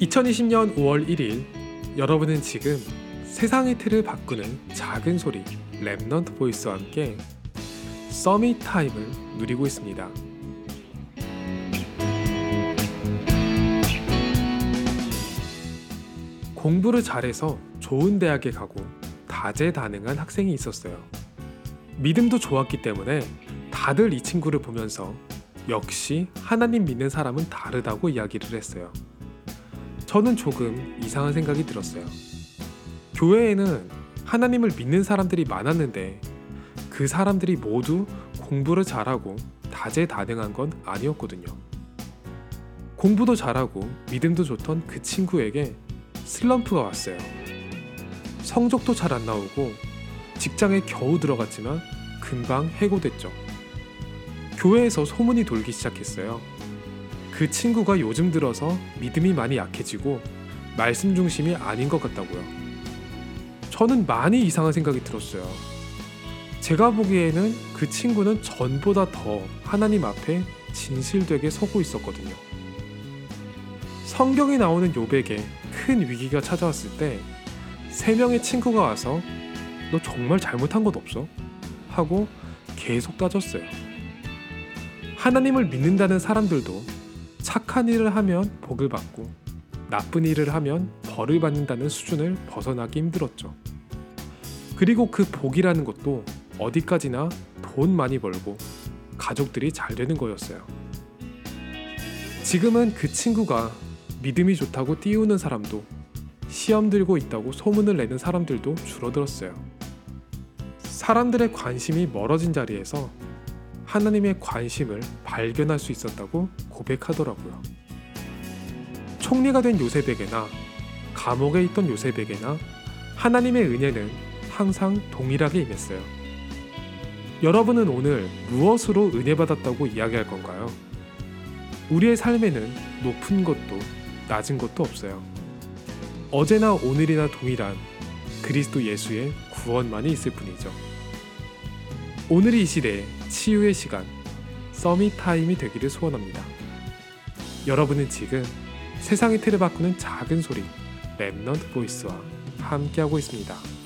2020년 5월 1일 여러분은 지금 세상의 틀을 바꾸는 작은 소리 렘넌트 보이스와 함께 서밋 타임을 누리고 있습니다. 공부를 잘해서 좋은 대학에 가고 다재다능한 학생이 있었어요. 믿음도 좋았기 때문에 다들 이 친구를 보면서 역시 하나님 믿는 사람은 다르다고 이야기를 했어요. 저는 조금 이상한 생각이 들었어요. 교회에는 하나님을 믿는 사람들이 많았는데 그 사람들이 모두 공부를 잘하고 다재다능한 건 아니었거든요. 공부도 잘하고 믿음도 좋던 그 친구에게 슬럼프가 왔어요. 성적도 잘 안 나오고 직장에 겨우 들어갔지만 금방 해고됐죠. 교회에서 소문이 돌기 시작했어요. 그 친구가 요즘 들어서 믿음이 많이 약해지고 말씀 중심이 아닌 것 같다고요. 저는 많이 이상한 생각이 들었어요. 제가 보기에는 그 친구는 전보다 더 하나님 앞에 진실되게 서고 있었거든요. 성경에 나오는 욥에게 큰 위기가 찾아왔을 때 3명의 친구가 와서 너 정말 잘못한 것 없어? 하고 계속 따졌어요. 하나님을 믿는다는 사람들도 착한 일을 하면 복을 받고 나쁜 일을 하면 벌을 받는다는 수준을 벗어나기 힘들었죠. 그리고 그 복이라는 것도 어디까지나 돈 많이 벌고 가족들이 잘 되는 거였어요. 지금은 그 친구가 믿음이 좋다고 띄우는 사람도 시험 들고 있다고 소문을 내는 사람들도 줄어들었어요. 사람들의 관심이 멀어진 자리에서 하나님의 관심을 발견할 수 있었다고 고백하더라고요. 총리가 된 요셉에게나 감옥에 있던 요셉에게나 하나님의 은혜는 항상 동일하게 임했어요. 여러분은 오늘 무엇으로 은혜받았다고 이야기할 건가요? 우리의 삶에는 높은 것도 낮은 것도 없어요. 어제나 오늘이나 동일한 그리스도 예수의 구원만이 있을 뿐이죠. 오늘이 이 시대의 치유의 시간, 서밋 타임이 되기를 소원합니다. 여러분은 지금 세상의 틀을 바꾸는 작은 소리, 렘넌트 보이스와 함께하고 있습니다.